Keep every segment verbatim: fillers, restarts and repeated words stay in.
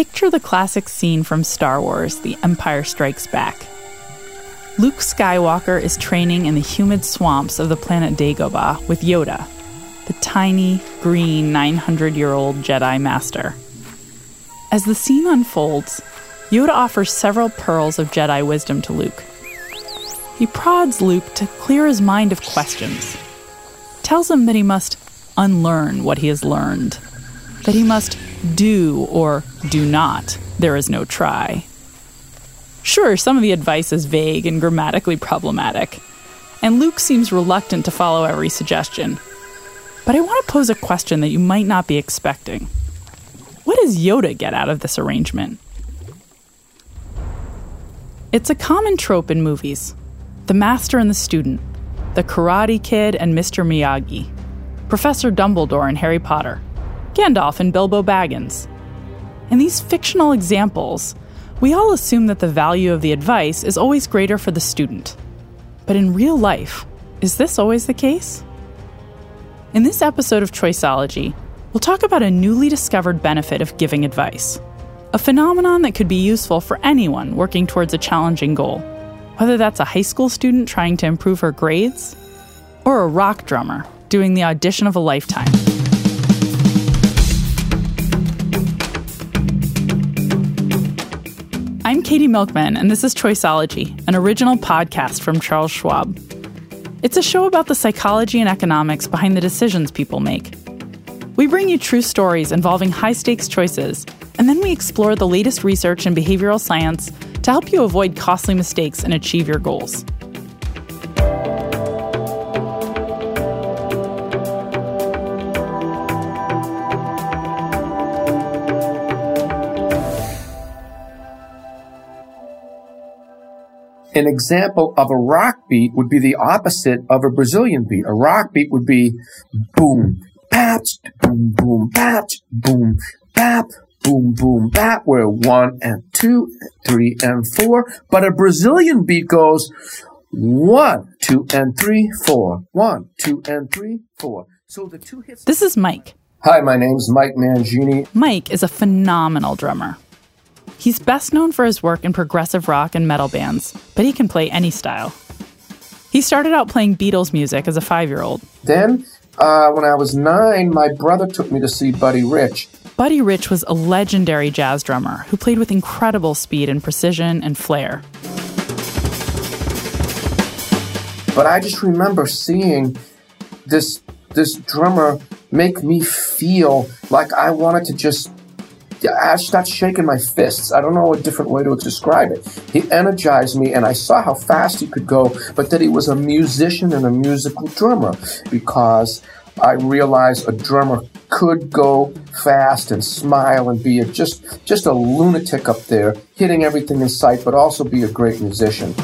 Picture the classic scene from Star Wars, The Empire Strikes Back. Luke Skywalker is training in the humid swamps of the planet Dagobah with Yoda, the tiny, green, nine hundred year old Jedi Master. As the scene unfolds, Yoda offers several pearls of Jedi wisdom to Luke. He prods Luke to clear his mind of questions, tells him that he must unlearn what he has learned, that he must do or do not, there is no try. Sure, some of the advice is vague and grammatically problematic, and Luke seems reluctant to follow every suggestion. But I want to pose a question that you might not be expecting. What does Yoda get out of this arrangement? It's a common trope in movies. The master and the student, the Karate Kid and Mister Miyagi, Professor Dumbledore and Harry Potter, Gandalf and Bilbo Baggins. In these fictional examples, we all assume that the value of the advice is always greater for the student. But in real life, is this always the case? In this episode of Choiceology, we'll talk about a newly discovered benefit of giving advice, a phenomenon that could be useful for anyone working towards a challenging goal, whether that's a high school student trying to improve her grades or a rock drummer doing the audition of a lifetime. I'm Katie Milkman, and this is Choiceology, an original podcast from Charles Schwab. It's a show about the psychology and economics behind the decisions people make. We bring you true stories involving high-stakes choices, and then we explore the latest research in behavioral science to help you avoid costly mistakes and achieve your goals. An example of a rock beat would be the opposite of a Brazilian beat. A rock beat would be boom, bap, boom, boom, bap, boom, bap, boom, boom, bap, where one and two, three and four. But a Brazilian beat goes one, two and three, four, one, two and three, four. So the two hits. This is Mike. Hi, my name's Mike Mangini. Mike is a phenomenal drummer. He's best known for his work in progressive rock and metal bands, but he can play any style. He started out playing Beatles music as a five-year-old. Then, uh, when I was nine, my brother took me to see Buddy Rich. Buddy Rich was a legendary jazz drummer who played with incredible speed and precision and flair. But I just remember seeing this this drummer make me feel like I wanted to just I start shaking my fists. I don't know a different way to describe it. He energized me, and I saw how fast he could go, but that he was a musician and a musical drummer, because I realized a drummer could go fast and smile and be a, just, just a lunatic up there, hitting everything in sight, but also be a great musician.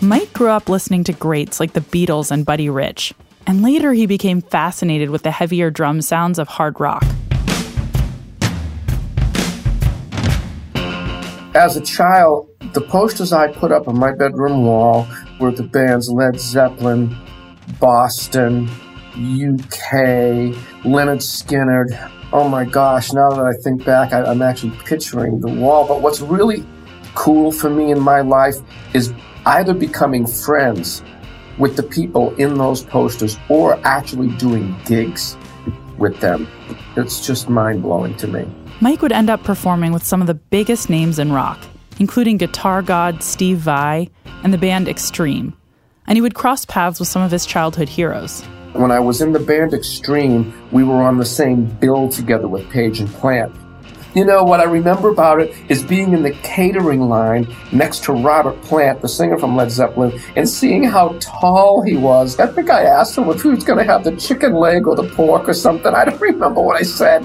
Mike grew up listening to greats like the Beatles and Buddy Rich. And later he became fascinated with the heavier drum sounds of hard rock. As a child, the posters I put up on my bedroom wall were the bands Led Zeppelin, Boston, U K, Lynyrd Skynyrd. Oh my gosh, now that I think back, I, I'm actually picturing the wall. But what's really cool for me in my life is either becoming friends with the people in those posters or actually doing gigs with them. It's just mind-blowing to me. Mike would end up performing with some of the biggest names in rock, including guitar god Steve Vai and the band Extreme. And he would cross paths with some of his childhood heroes. When I was in the band Extreme, we were on the same bill together with Page and Plant. You know, what I remember about it is being in the catering line next to Robert Plant, the singer from Led Zeppelin, and seeing how tall he was. I think I asked him if he was going to have the chicken leg or the pork or something. I don't remember what I said.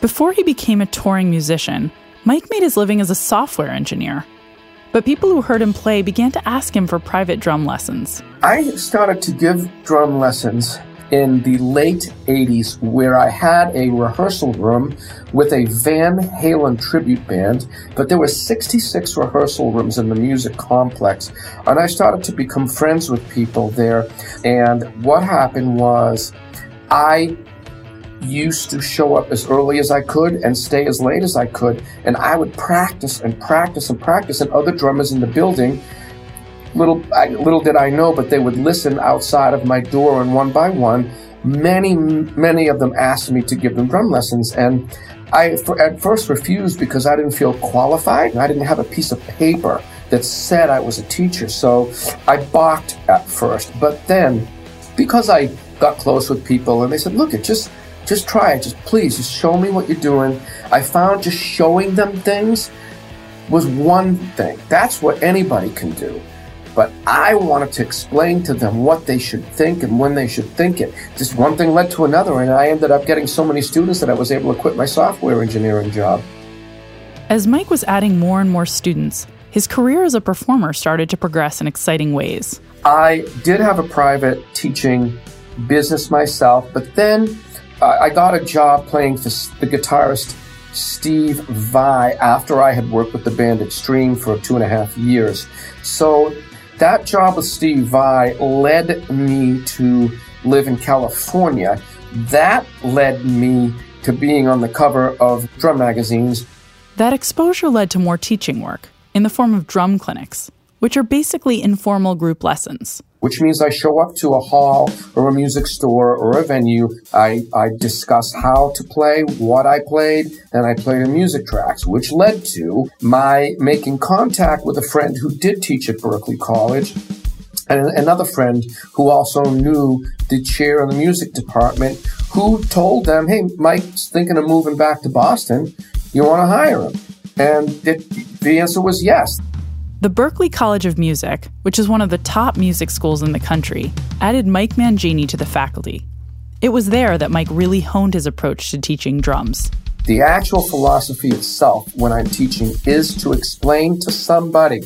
Before he became a touring musician, Mike made his living as a software engineer. But people who heard him play began to ask him for private drum lessons. I started to give drum lessons in the late eighties, where I had a rehearsal room with a Van Halen tribute band, but there were sixty-six rehearsal rooms in the music complex, and I started to become friends with people there. And what happened was I used to show up as early as I could and stay as late as I could, and I would practice and practice and practice, and other drummers in the building, little I, little did I know, but they would listen outside of my door, and one by one, many, many of them asked me to give them drum lessons, and I for, at first refused because I didn't feel qualified, and I didn't have a piece of paper that said I was a teacher, so I balked at first, but then, because I got close with people and they said, look, it just just try it, just please, just show me what you're doing. I found just showing them things was one thing. That's what anybody can do. But I wanted to explain to them what they should think and when they should think it. Just one thing led to another, and I ended up getting so many students that I was able to quit my software engineering job. As Mike was adding more and more students, his career as a performer started to progress in exciting ways. I did have a private teaching business myself, but then uh, I got a job playing for the guitarist Steve Vai after I had worked with the band Extreme for two and a half years. So that job with Steve Vai led me to live in California. That led me to being on the cover of drum magazines. That exposure led to more teaching work in the form of drum clinics, which are basically informal group lessons. Which means I show up to a hall or a music store or a venue. I, I discussed how to play, what I played, and I played the music tracks, which led to my making contact with a friend who did teach at Berklee College and another friend who also knew the chair of the music department, who told them, hey, Mike's thinking of moving back to Boston. You want to hire him? And it, the answer was yes. The Berklee College of Music, which is one of the top music schools in the country, added Mike Mangini to the faculty. It was there that Mike really honed his approach to teaching drums. The actual philosophy itself when I'm teaching is to explain to somebody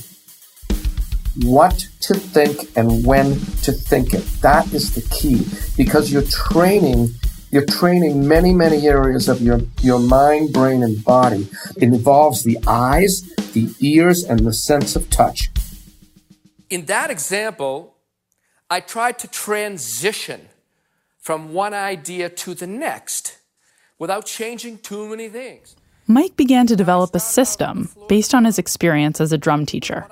what to think and when to think it. That is the key, because you're training You're training many, many areas of your, your mind, brain, and body. It involves the eyes, the ears, and the sense of touch. In that example, I tried to transition from one idea to the next without changing too many things. Mike began to develop a system based on his experience as a drum teacher.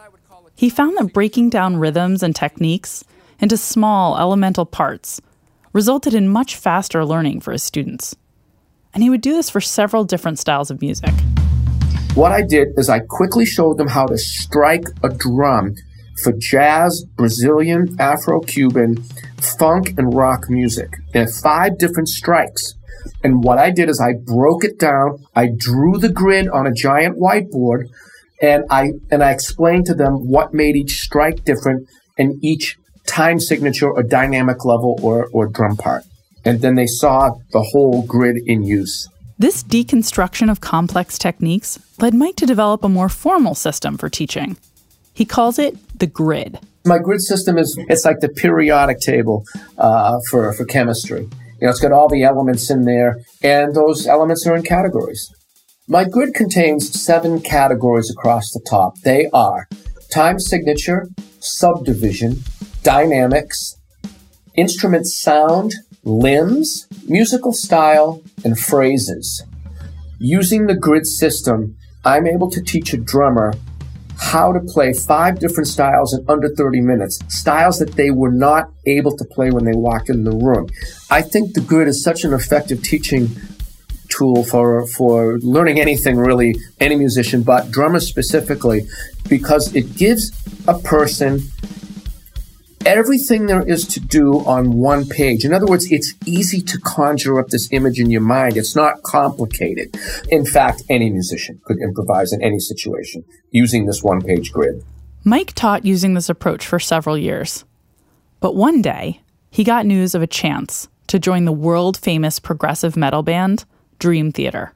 He found that breaking down rhythms and techniques into small, elemental parts resulted in much faster learning for his students. And he would do this for several different styles of music. What I did is I quickly showed them how to strike a drum for jazz, Brazilian, Afro-Cuban, funk, and rock music. There are five different strikes. And what I did is I broke it down, I drew the grid on a giant whiteboard, and I and I explained to them what made each strike different and each time signature or dynamic level or, or drum part. And then they saw the whole grid in use. This deconstruction of complex techniques led Mike to develop a more formal system for teaching. He calls it the grid. My grid system is, it's like the periodic table uh, for, for chemistry. You know, it's got all the elements in there, and those elements are in categories. My grid contains seven categories across the top. They are time signature, subdivision, dynamics, instrument sound, limbs, musical style, and phrases. Using the grid system, I'm able to teach a drummer how to play five different styles in under thirty minutes, styles that they were not able to play when they walked in the room. I think the grid is such an effective teaching tool for, for learning anything, really, any musician, but drummers specifically, because it gives a person everything there is to do on one page. In other words, it's easy to conjure up this image in your mind. It's not complicated. In fact, any musician could improvise in any situation using this one-page grid. Mike taught using this approach for several years. But one day, he got news of a chance to join the world-famous progressive metal band, Dream Theater.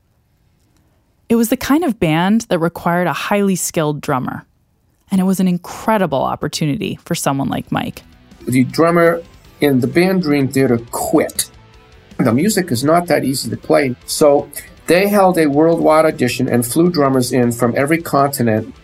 It was the kind of band that required a highly skilled drummer. And it was an incredible opportunity for someone like Mike. The drummer in the band Dream Theater quit. The music is not that easy to play. So they held a worldwide audition and flew drummers in from every continent.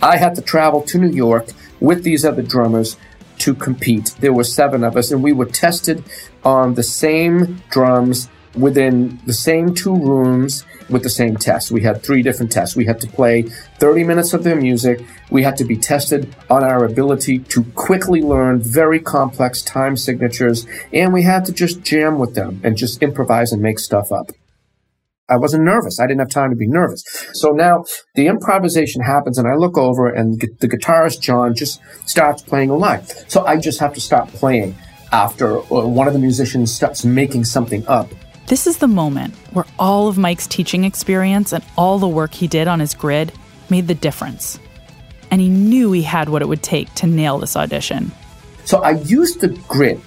I had to travel to New York with these other drummers to compete. There were seven of us, and we were tested on the same drums within the same two rooms with the same test. We had three different tests. We had to play thirty minutes of their music. We had to be tested on our ability to quickly learn very complex time signatures, and we had to just jam with them and just improvise and make stuff up. I wasn't nervous. I didn't have time to be nervous. So now the improvisation happens, and I look over, and the guitarist, John, just starts playing a line. So I just have to stop playing after one of the musicians starts making something up. This is the moment where all of Mike's teaching experience and all the work he did on his grid made the difference. And he knew he had what it would take to nail this audition. So I used the grid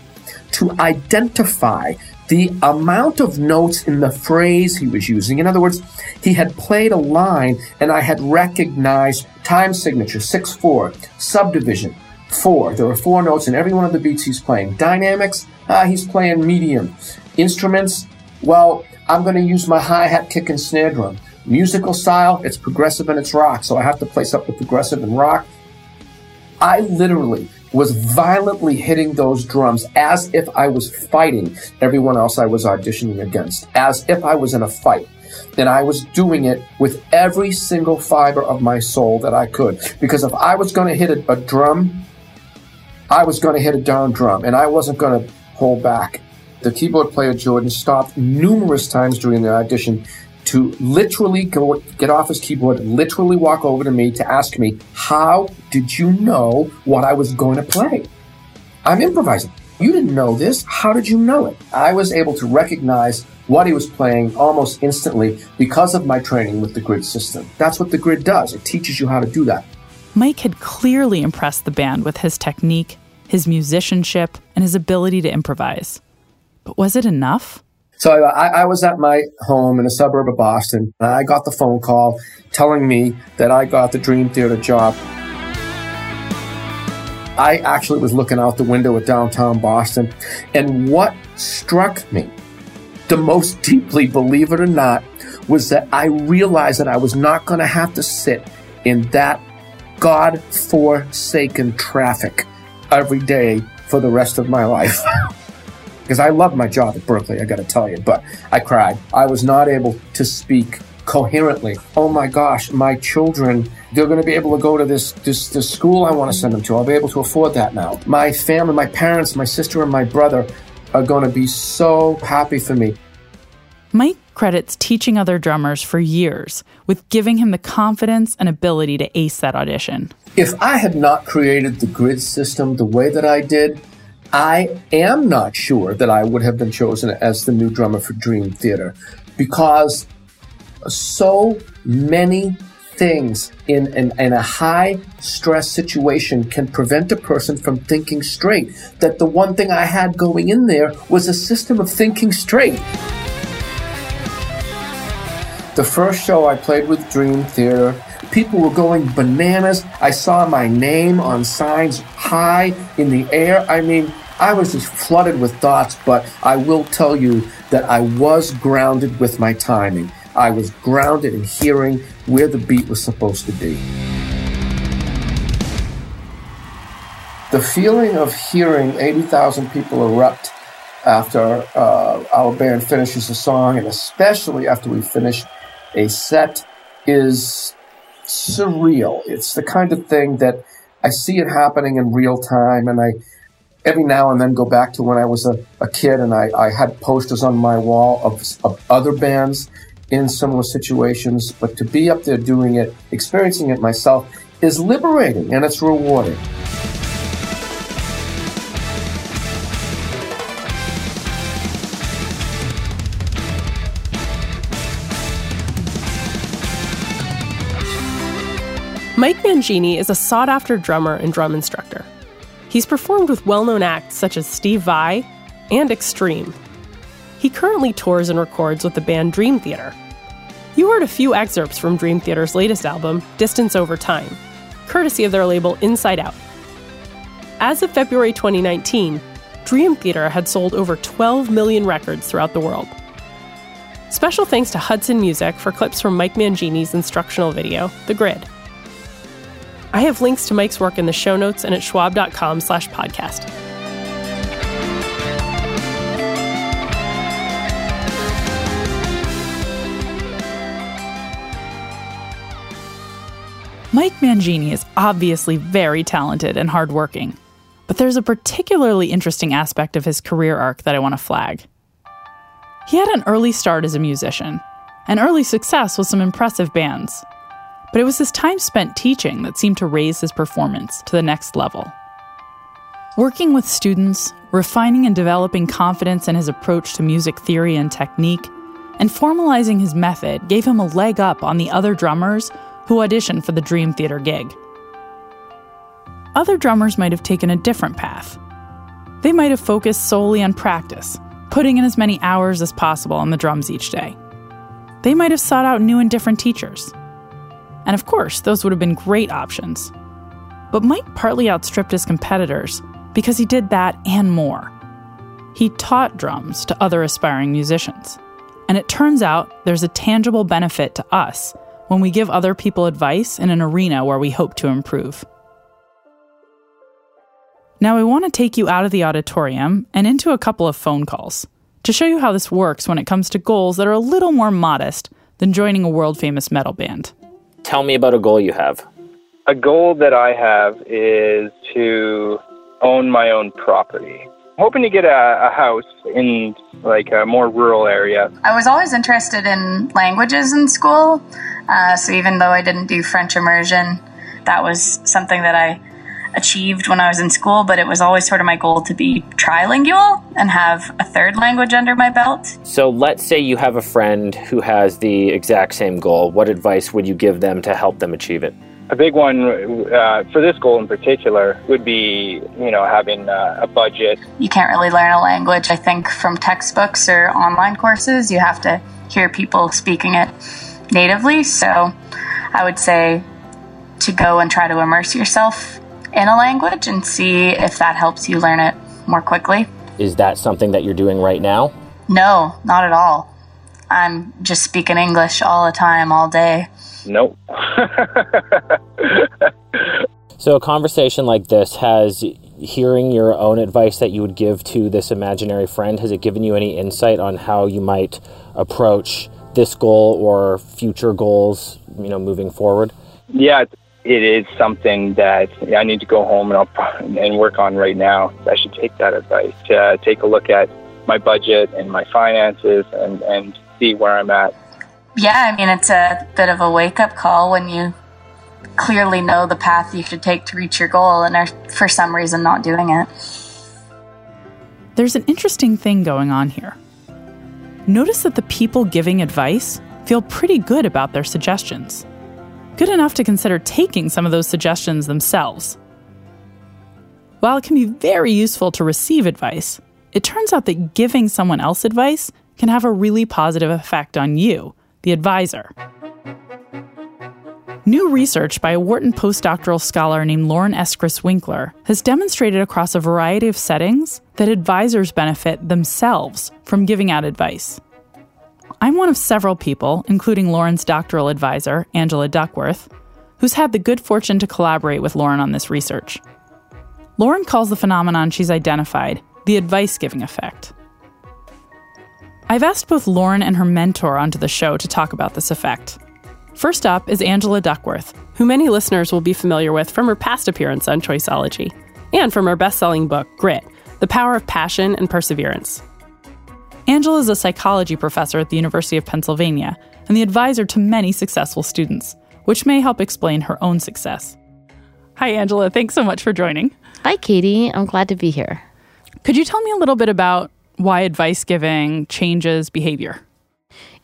to identify the amount of notes in the phrase he was using. In other words, he had played a line, and I had recognized time signature, six four, subdivision, four. There were four notes in every one of the beats he's playing. Dynamics, uh, he's playing medium. Instruments, well, I'm going to use my hi-hat, kick, and snare drum. Musical style, it's progressive and it's rock, so I have to place up the progressive and rock. I literally was violently hitting those drums as if I was fighting everyone else I was auditioning against, as if I was in a fight. And I was doing it with every single fiber of my soul that I could, because if I was going to hit a, a drum, I was going to hit a darn drum, and I wasn't going to hold back. The keyboard player, Jordan, stopped numerous times during the audition to literally go get off his keyboard, literally walk over to me to ask me, how did you know what I was going to play? I'm improvising. You didn't know this. How did you know it? I was able to recognize what he was playing almost instantly because of my training with the grid system. That's what the grid does. It teaches you how to do that. Mike had clearly impressed the band with his technique, his musicianship, and his ability to improvise. But was it enough? So I, I was at my home in a suburb of Boston, and I got the phone call telling me that I got the Dream Theater job. I actually was looking out the window at downtown Boston, and what struck me the most deeply, believe it or not, was that I realized that I was not going to have to sit in that godforsaken traffic every day for the rest of my life. Because I loved my job at Berklee, I got to tell you, but I cried. I was not able to speak coherently. Oh my gosh, my children, they're going to be able to go to this, this, this school I want to send them to. I'll be able to afford that now. My family, my parents, my sister and my brother are going to be so happy for me. Mike credits teaching other drummers for years with giving him the confidence and ability to ace that audition. If I had not created the grid system the way that I did, I am not sure that I would have been chosen as the new drummer for Dream Theater, because so many things in, in, in a high-stress situation can prevent a person from thinking straight, that the one thing I had going in there was a system of thinking straight. The first show I played with Dream Theater, people were going bananas. I saw my name on signs high in the air. I mean, I was just flooded with thoughts, but I will tell you that I was grounded with my timing. I was grounded in hearing where the beat was supposed to be. The feeling of hearing eighty thousand people erupt after uh, our band finishes a song, and especially after we finish a set, is surreal. It's the kind of thing that I see it happening in real time, and I every now and then go back to when I was a, a kid, and I, I had posters on my wall of, of other bands in similar situations, but to be up there doing it, experiencing it myself, is liberating, and it's rewarding. Mike Mangini is a sought-after drummer and drum instructor. He's performed with well-known acts such as Steve Vai and Extreme. He currently tours and records with the band Dream Theater. You heard a few excerpts from Dream Theater's latest album, Distance Over Time, courtesy of their label Inside Out. As of February twenty nineteen, Dream Theater had sold over twelve million records throughout the world. Special thanks to Hudson Music for clips from Mike Mangini's instructional video, The Grid. I have links to Mike's work in the show notes and at schwab.com slash podcast. Mike Mangini is obviously very talented and hardworking, but there's a particularly interesting aspect of his career arc that I want to flag. He had an early start as a musician, and early success with some impressive bands. But it was his time spent teaching that seemed to raise his performance to the next level. Working with students, refining and developing confidence in his approach to music theory and technique, and formalizing his method gave him a leg up on the other drummers who auditioned for the Dream Theater gig. Other drummers might have taken a different path. They might have focused solely on practice, putting in as many hours as possible on the drums each day. They might have sought out new and different teachers. And of course, those would have been great options. But Mike partly outstripped his competitors because he did that and more. He taught drums to other aspiring musicians. And it turns out there's a tangible benefit to us when we give other people advice in an arena where we hope to improve. Now I want to take you out of the auditorium and into a couple of phone calls to show you how this works when it comes to goals that are a little more modest than joining a world-famous metal band. Tell me about a goal you have. A goal that I have is to own my own property. I'm hoping to get a, a house in like a more rural area. I was always interested in languages in school, uh, so even though I didn't do French immersion, that was something that I achieved when I was in school, but it was always sort of my goal to be trilingual and have a third language under my belt. So let's say you have a friend who has the exact same goal. What advice would you give them to help them achieve it? A big one uh, for this goal in particular would be, you know, having uh, a budget. You can't really learn a language, I think, from textbooks or online courses. You have to hear people speaking it natively. So I would say to go and try to immerse yourself in a language and see if that helps you learn it more quickly. Is that something that you're doing right now? No, not at all. I'm just speaking English all the time, all day. Nope. So a conversation like this, has hearing your own advice that you would give to this imaginary friend, has it given you any insight on how you might approach this goal or future goals, you know, moving forward? Yeah, it is something that I need to go home and I'll, and work on right now. I should take that advice, uh, take a look at my budget and my finances and, and see where I'm at. Yeah, I mean, it's a bit of a wake-up call when you clearly know the path you should take to reach your goal and are for some reason not doing it. There's an interesting thing going on here. Notice that the people giving advice feel pretty good about their suggestions. Good enough to consider taking some of those suggestions themselves. While it can be very useful to receive advice, it turns out that giving someone else advice can have a really positive effect on you, the advisor. New research by a Wharton postdoctoral scholar named Lauren Eskreis-Winkler has demonstrated across a variety of settings that advisors benefit themselves from giving out advice. I'm one of several people, including Lauren's doctoral advisor, Angela Duckworth, who's had the good fortune to collaborate with Lauren on this research. Lauren calls the phenomenon she's identified the advice-giving effect. I've asked both Lauren and her mentor onto the show to talk about this effect. First up is Angela Duckworth, who many listeners will be familiar with from her past appearance on Choiceology and from her best-selling book, Grit, The Power of Passion and Perseverance. Angela is a psychology professor at the University of Pennsylvania and the advisor to many successful students, which may help explain her own success. Hi, Angela. Thanks so much for joining. Hi, Katie. I'm glad to be here. Could you tell me a little bit about why advice giving changes behavior?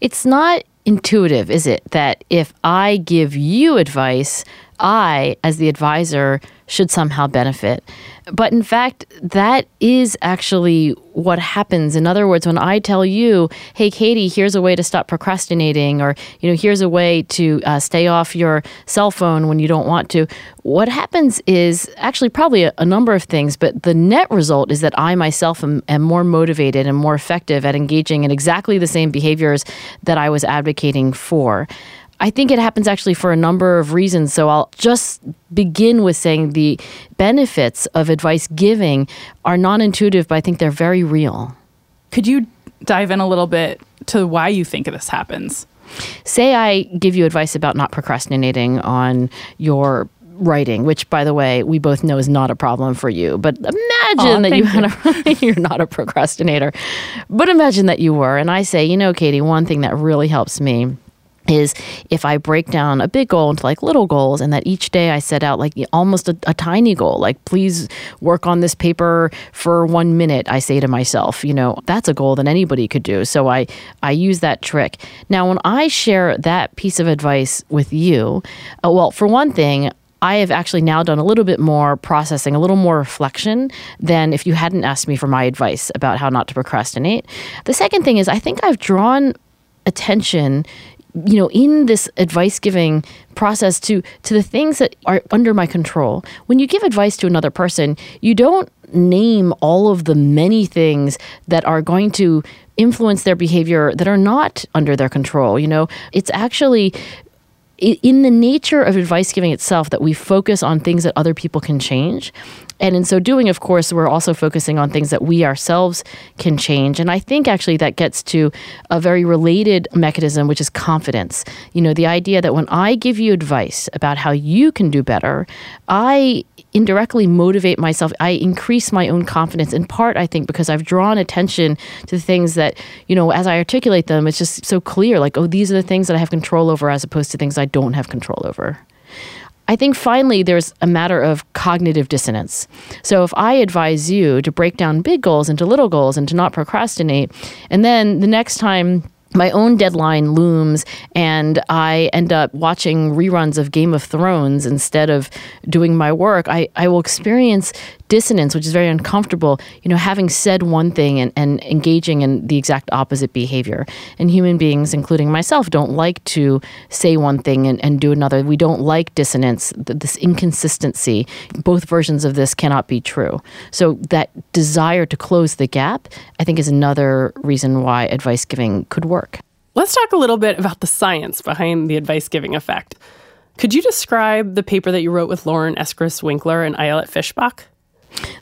It's not intuitive, is it, that if I give you advice, I, as the advisor, should somehow benefit. But in fact, that is actually what happens. In other words, when I tell you, hey, Katie, here's a way to stop procrastinating, or, you know, here's a way to uh, stay off your cell phone when you don't want to, what happens is actually probably a, a number of things, but the net result is that I myself am, am more motivated and more effective at engaging in exactly the same behaviors that I was advocating for. I think it happens actually for a number of reasons. So I'll just begin with saying the benefits of advice giving are non-intuitive, but I think they're very real. Could you dive in a little bit to why you think this happens? say I give you advice about not procrastinating on your writing, which, by the way, we both know is not a problem for you. But imagine oh, that you had a, you're not a procrastinator. But imagine that you were. And I say, you know, Katie, one thing that really helps me is if I break down a big goal into like little goals, and that each day I set out like almost a, a tiny goal, like please work on this paper for one minute, I say to myself, you know, that's a goal that anybody could do. So I, I use that trick. Now, when I share that piece of advice with you, uh, well, for one thing, I have actually now done a little bit more processing, a little more reflection than if you hadn't asked me for my advice about how not to procrastinate. The second thing is I think I've drawn attention, you know, in this advice giving process to to the things that are under my control. When you give advice to another person, you don't name all of the many things that are going to influence their behavior that are not under their control. You know, it's actually in the nature of advice giving itself that we focus on things that other people can change. And in so doing, of course, we're also focusing on things that we ourselves can change. And I think actually that gets to a very related mechanism, which is confidence. You know, the idea that when I give you advice about how you can do better, I indirectly motivate myself. I increase my own confidence in part, I think, because I've drawn attention to things that, you know, as I articulate them, it's just so clear, like, oh, these are the things that I have control over as opposed to things I don't have control over. I think finally there's a matter of cognitive dissonance. So if I advise you to break down big goals into little goals and to not procrastinate, and then the next time my own deadline looms and I end up watching reruns of Game of Thrones instead of doing my work, I, I will experience dissonance, which is very uncomfortable, you know, having said one thing and, and engaging in the exact opposite behavior. And human beings, including myself, don't like to say one thing and, and do another. We don't like dissonance, this inconsistency. Both versions of this cannot be true. So that desire to close the gap, I think, is another reason why advice giving could work. Let's talk a little bit about the science behind the advice-giving effect. Could you describe the paper that you wrote with Lauren Eskreis-Winkler and Ayelet Fishbach?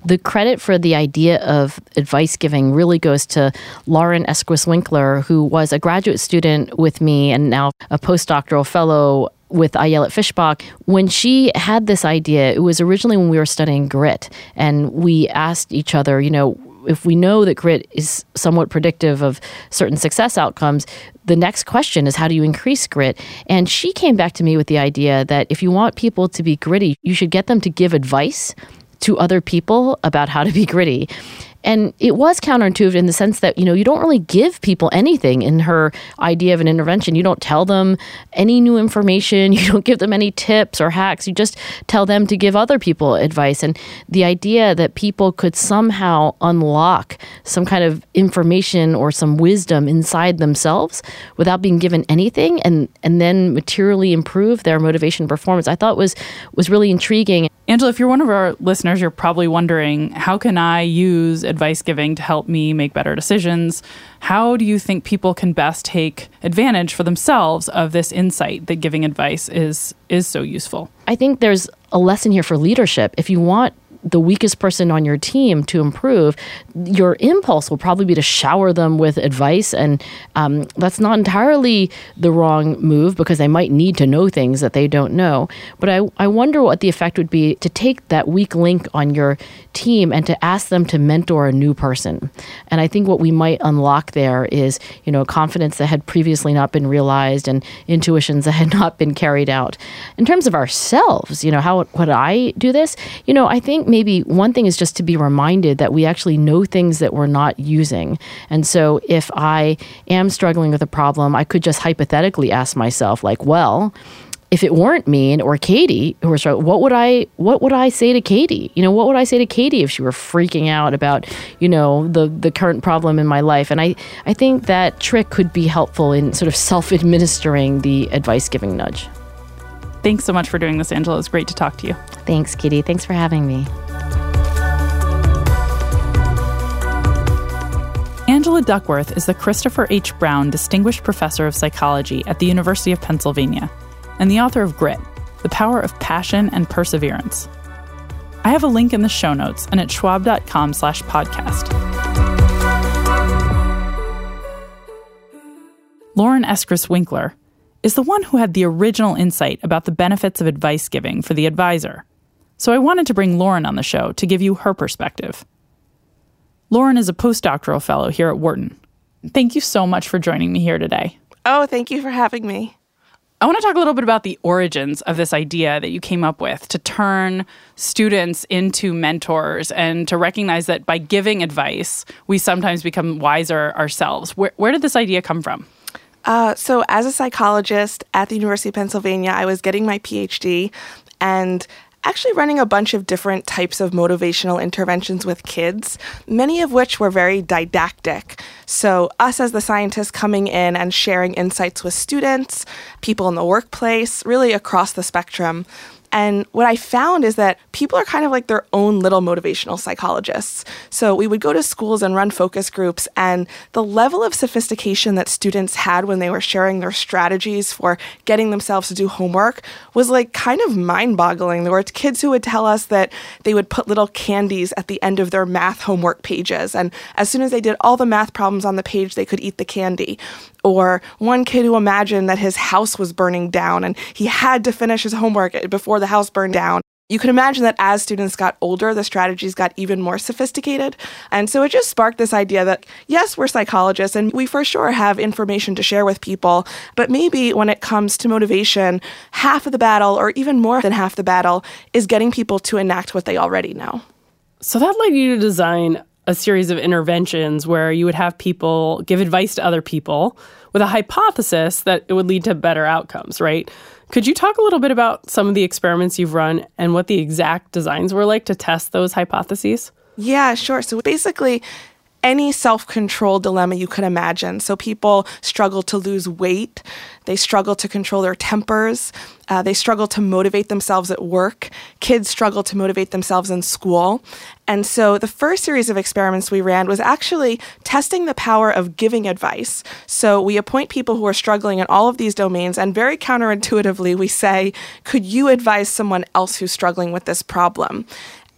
The credit for the idea of advice giving really goes to Lauren Eskreis-Winkler, who was a graduate student with me and now a postdoctoral fellow with Ayelet Fishbach. When she had this idea, it was originally when we were studying grit, and we asked each other, you know, if we know that grit is somewhat predictive of certain success outcomes, the next question is, how do you increase grit? And she came back to me with the idea that if you want people to be gritty, you should get them to give advice to other people about how to be gritty. And it was counterintuitive in the sense that, you know, you don't really give people anything in her idea of an intervention. You don't tell them any new information. You don't give them any tips or hacks. You just tell them to give other people advice. And the idea that people could somehow unlock some kind of information or some wisdom inside themselves without being given anything and, and then materially improve their motivation performance, I thought was, was really intriguing. Angela, if you're one of our listeners, you're probably wondering, how can I use advice giving to help me make better decisions? How do you think people can best take advantage for themselves of this insight that giving advice is is so useful? I think there's a lesson here for leadership. If you want the weakest person on your team to improve, your impulse will probably be to shower them with advice. And um, that's not entirely the wrong move, because they might need to know things that they don't know. But I, I wonder what the effect would be to take that weak link on your team and to ask them to mentor a new person. And I think what we might unlock there is, you know, confidence that had previously not been realized and intuitions that had not been carried out. In terms of ourselves, you know, how would I do this? You know, I think maybe one thing is just to be reminded that we actually know things that we're not using. And so if I am struggling with a problem, I could just hypothetically ask myself, like, well, if it weren't me or Katie who were struggling, what would I what would I say to Katie? You know, what would I say to Katie if she were freaking out about, you know, the the current problem in my life? And I, I think that trick could be helpful in sort of self-administering the advice-giving nudge. Thanks so much for doing this, Angela. It was great to talk to you. Thanks, Kitty. Thanks for having me. Angela Duckworth is the Christopher H. Brown Distinguished Professor of Psychology at the University of Pennsylvania and the author of Grit, The Power of Passion and Perseverance. I have a link in the show notes and at schwab.com slash podcast. Lauren Eskreis-Winkler is the one who had the original insight about the benefits of advice giving for the advisor. So I wanted to bring Lauren on the show to give you her perspective. Lauren is a postdoctoral fellow here at Wharton. Thank you so much for joining me here today. Oh, thank you for having me. I want to talk a little bit about the origins of this idea that you came up with to turn students into mentors and to recognize that by giving advice, we sometimes become wiser ourselves. Where, where did this idea come from? Uh, so as a psychologist at the University of Pennsylvania, I was getting my PhD and actually running a bunch of different types of motivational interventions with kids, many of which were very didactic. So us as the scientists coming in and sharing insights with students, people in the workplace, really across the spectrum. And what I found is that people are kind of like their own little motivational psychologists. So we would go to schools and run focus groups, and the level of sophistication that students had when they were sharing their strategies for getting themselves to do homework was like kind of mind-boggling. There were kids who would tell us that they would put little candies at the end of their math homework pages, and as soon as they did all the math problems on the page, they could eat the candy. Or one kid who imagined that his house was burning down and he had to finish his homework before the house burned down. You can imagine that as students got older, the strategies got even more sophisticated. And so it just sparked this idea that, yes, we're psychologists and we for sure have information to share with people, but maybe when it comes to motivation, half of the battle, or even more than half the battle, is getting people to enact what they already know. So that led you to design a series of interventions where you would have people give advice to other people with a hypothesis that it would lead to better outcomes, right? Could you talk a little bit about some of the experiments you've run and what the exact designs were like to test those hypotheses? Yeah, sure. So basically, any self-control dilemma you could imagine. So people struggle to lose weight. They struggle to control their tempers. Uh, they struggle to motivate themselves at work. Kids struggle to motivate themselves in school. And so the first series of experiments we ran was actually testing the power of giving advice. So we appoint people who are struggling in all of these domains, and very counterintuitively, we say, could you advise someone else who's struggling with this problem?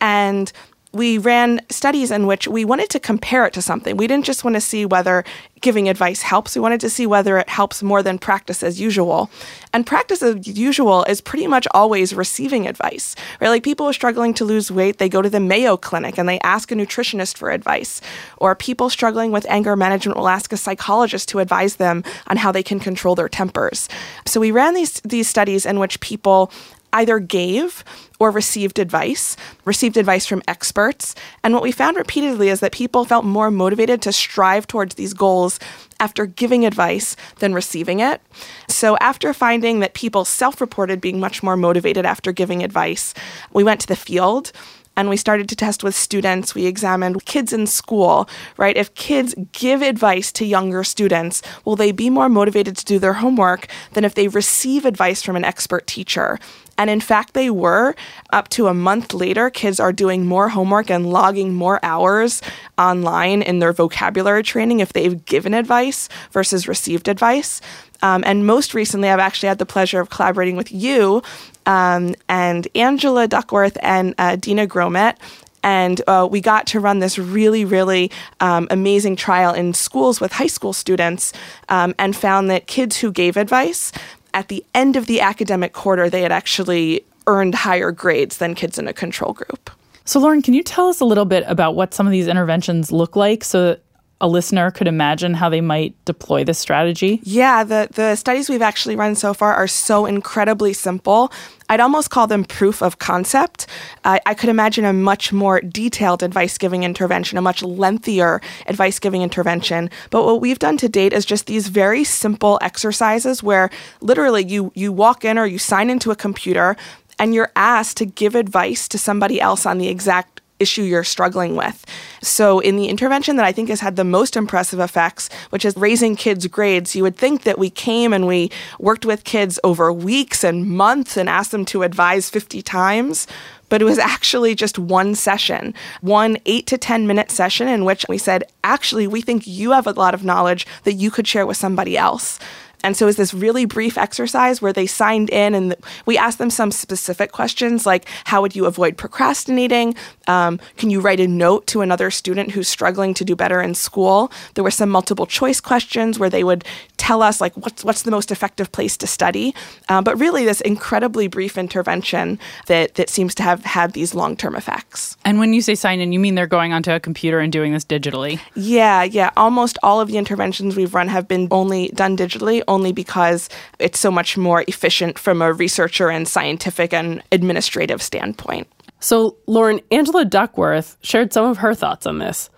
And we ran studies in which we wanted to compare it to something. We didn't just want to see whether giving advice helps. We wanted to see whether it helps more than practice as usual. And practice as usual is pretty much always receiving advice, right? Like people are struggling to lose weight, they go to the Mayo Clinic and they ask a nutritionist for advice. Or people struggling with anger management will ask a psychologist to advise them on how they can control their tempers. So we ran these, these studies in which people either gave or received advice, received advice from experts. And what we found repeatedly is that people felt more motivated to strive towards these goals after giving advice than receiving it. So after finding that people self-reported being much more motivated after giving advice, we went to the field and we started to test with students. We examined kids in school, right? If kids give advice to younger students, will they be more motivated to do their homework than if they receive advice from an expert teacher? And in fact, they were. Up to a month later, kids are doing more homework and logging more hours online in their vocabulary training if they've given advice versus received advice. Um, and most recently, I've actually had the pleasure of collaborating with you um, and Angela Duckworth and uh, Dina Gromet. And uh, we got to run this really, really um, amazing trial in schools with high school students um, and found that kids who gave advice, at the end of the academic quarter, they had actually earned higher grades than kids in a control group. So Lauren, can you tell us a little bit about what some of these interventions look like so that a listener could imagine how they might deploy this strategy? Yeah, the, the studies we've actually run so far are so incredibly simple. I'd almost call them proof of concept. Uh, I could imagine a much more detailed advice-giving intervention, a much lengthier advice-giving intervention. But what we've done to date is just these very simple exercises where literally you you walk in or you sign into a computer and you're asked to give advice to somebody else on the exact issue you're struggling with. So in the intervention that I think has had the most impressive effects, which is raising kids' grades, you would think that we came and we worked with kids over weeks and months and asked them to advise fifty times. But it was actually just one session, one eight to ten minute session in which we said, actually, we think you have a lot of knowledge that you could share with somebody else. And so it was this really brief exercise where they signed in and we asked them some specific questions like, how would you avoid procrastinating? Um, can you write a note to another student who's struggling to do better in school? There were some multiple choice questions where they would tell us like what's what's the most effective place to study. Uh, but really this incredibly brief intervention that that seems to have had these long-term effects. And when you say sign in, you mean they're going onto a computer and doing this digitally? Yeah, yeah. Almost all of the interventions we've run have been only done digitally, only because it's so much more efficient from a researcher and scientific and administrative standpoint. So, Lauren, Angela Duckworth shared some of her thoughts on this.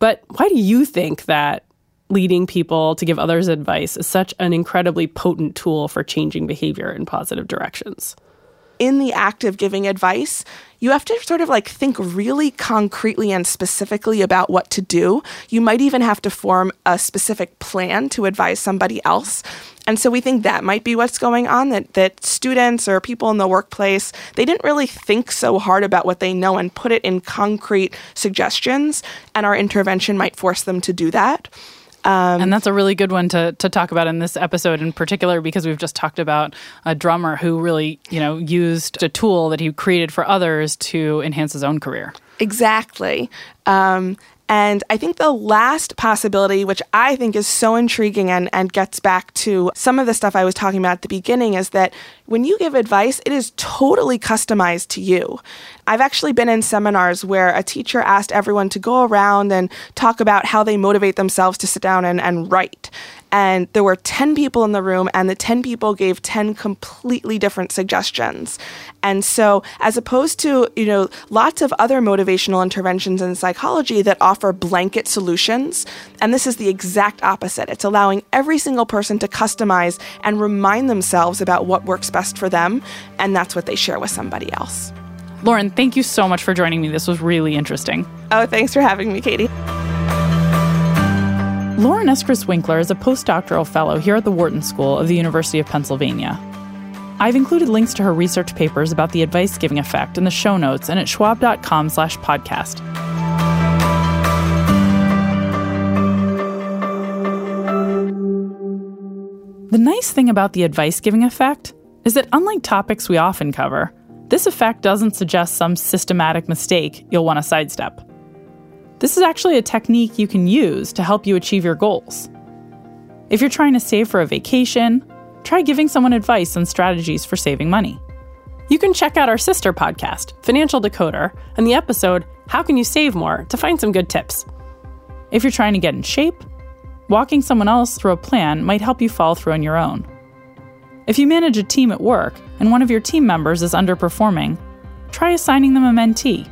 But why do you think that leading people to give others advice is such an incredibly potent tool for changing behavior in positive directions? In the act of giving advice, you have to sort of like think really concretely and specifically about what to do. You might even have to form a specific plan to advise somebody else. And so we think that might be what's going on, that that students or people in the workplace, they didn't really think so hard about what they know and put it in concrete suggestions, and our intervention might force them to do that. Um, and that's a really good one to to talk about in this episode in particular, because we've just talked about a drummer who really, you know, used a tool that he created for others to enhance his own career. Exactly. Um, and I think the last possibility, which I think is so intriguing and, and gets back to some of the stuff I was talking about at the beginning, is that when you give advice, it is totally customized to you. I've actually been in seminars where a teacher asked everyone to go around and talk about how they motivate themselves to sit down and, and write. And there were ten people in the room, and the ten people gave ten completely different suggestions. And so as opposed to, you know, lots of other motivational interventions in psychology that offer blanket solutions, and this is the exact opposite. It's allowing every single person to customize and remind themselves about what works best for them, and that's what they share with somebody else. Lauren, thank you so much for joining me. This was really interesting. Oh, thanks for having me, Katie. Lauren Eskreis-Winkler is a postdoctoral fellow here at the Wharton School of the University of Pennsylvania. I've included links to her research papers about the advice-giving effect in the show notes and at schwab.com slash podcast. The nice thing about the advice-giving effect is that unlike topics we often cover, this effect doesn't suggest some systematic mistake you'll want to sidestep. This is actually a technique you can use to help you achieve your goals. If you're trying to save for a vacation, try giving someone advice on strategies for saving money. You can check out our sister podcast, Financial Decoder, and the episode, How Can You Save More?, to find some good tips. If you're trying to get in shape, walking someone else through a plan might help you follow through on your own. If you manage a team at work and one of your team members is underperforming, try assigning them a mentee.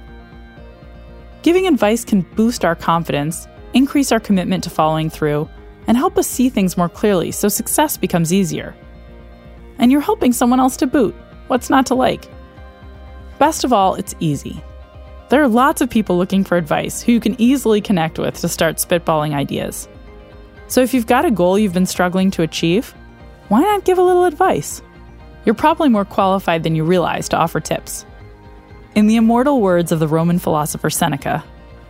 Giving advice can boost our confidence, increase our commitment to following through, and help us see things more clearly so success becomes easier. And you're helping someone else to boot. What's not to like? Best of all, it's easy. There are lots of people looking for advice who you can easily connect with to start spitballing ideas. So if you've got a goal you've been struggling to achieve, why not give a little advice? You're probably more qualified than you realize to offer tips. In the immortal words of the Roman philosopher Seneca,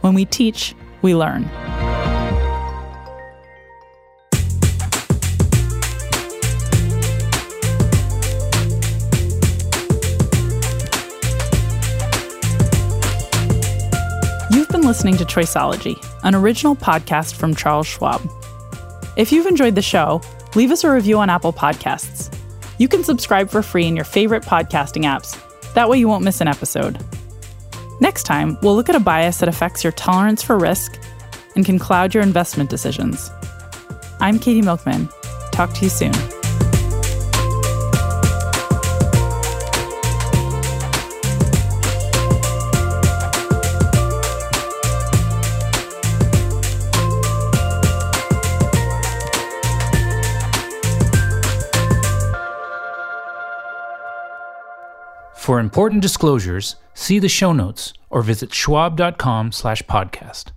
when we teach, we learn. You've been listening to Choiceology, an original podcast from Charles Schwab. If you've enjoyed the show, leave us a review on Apple Podcasts. You can subscribe for free in your favorite podcasting apps. That way you won't miss an episode. Next time, we'll look at a bias that affects your tolerance for risk and can cloud your investment decisions. I'm Katie Milkman. Talk to you soon. For important disclosures, see the show notes or visit schwab.com slash podcast.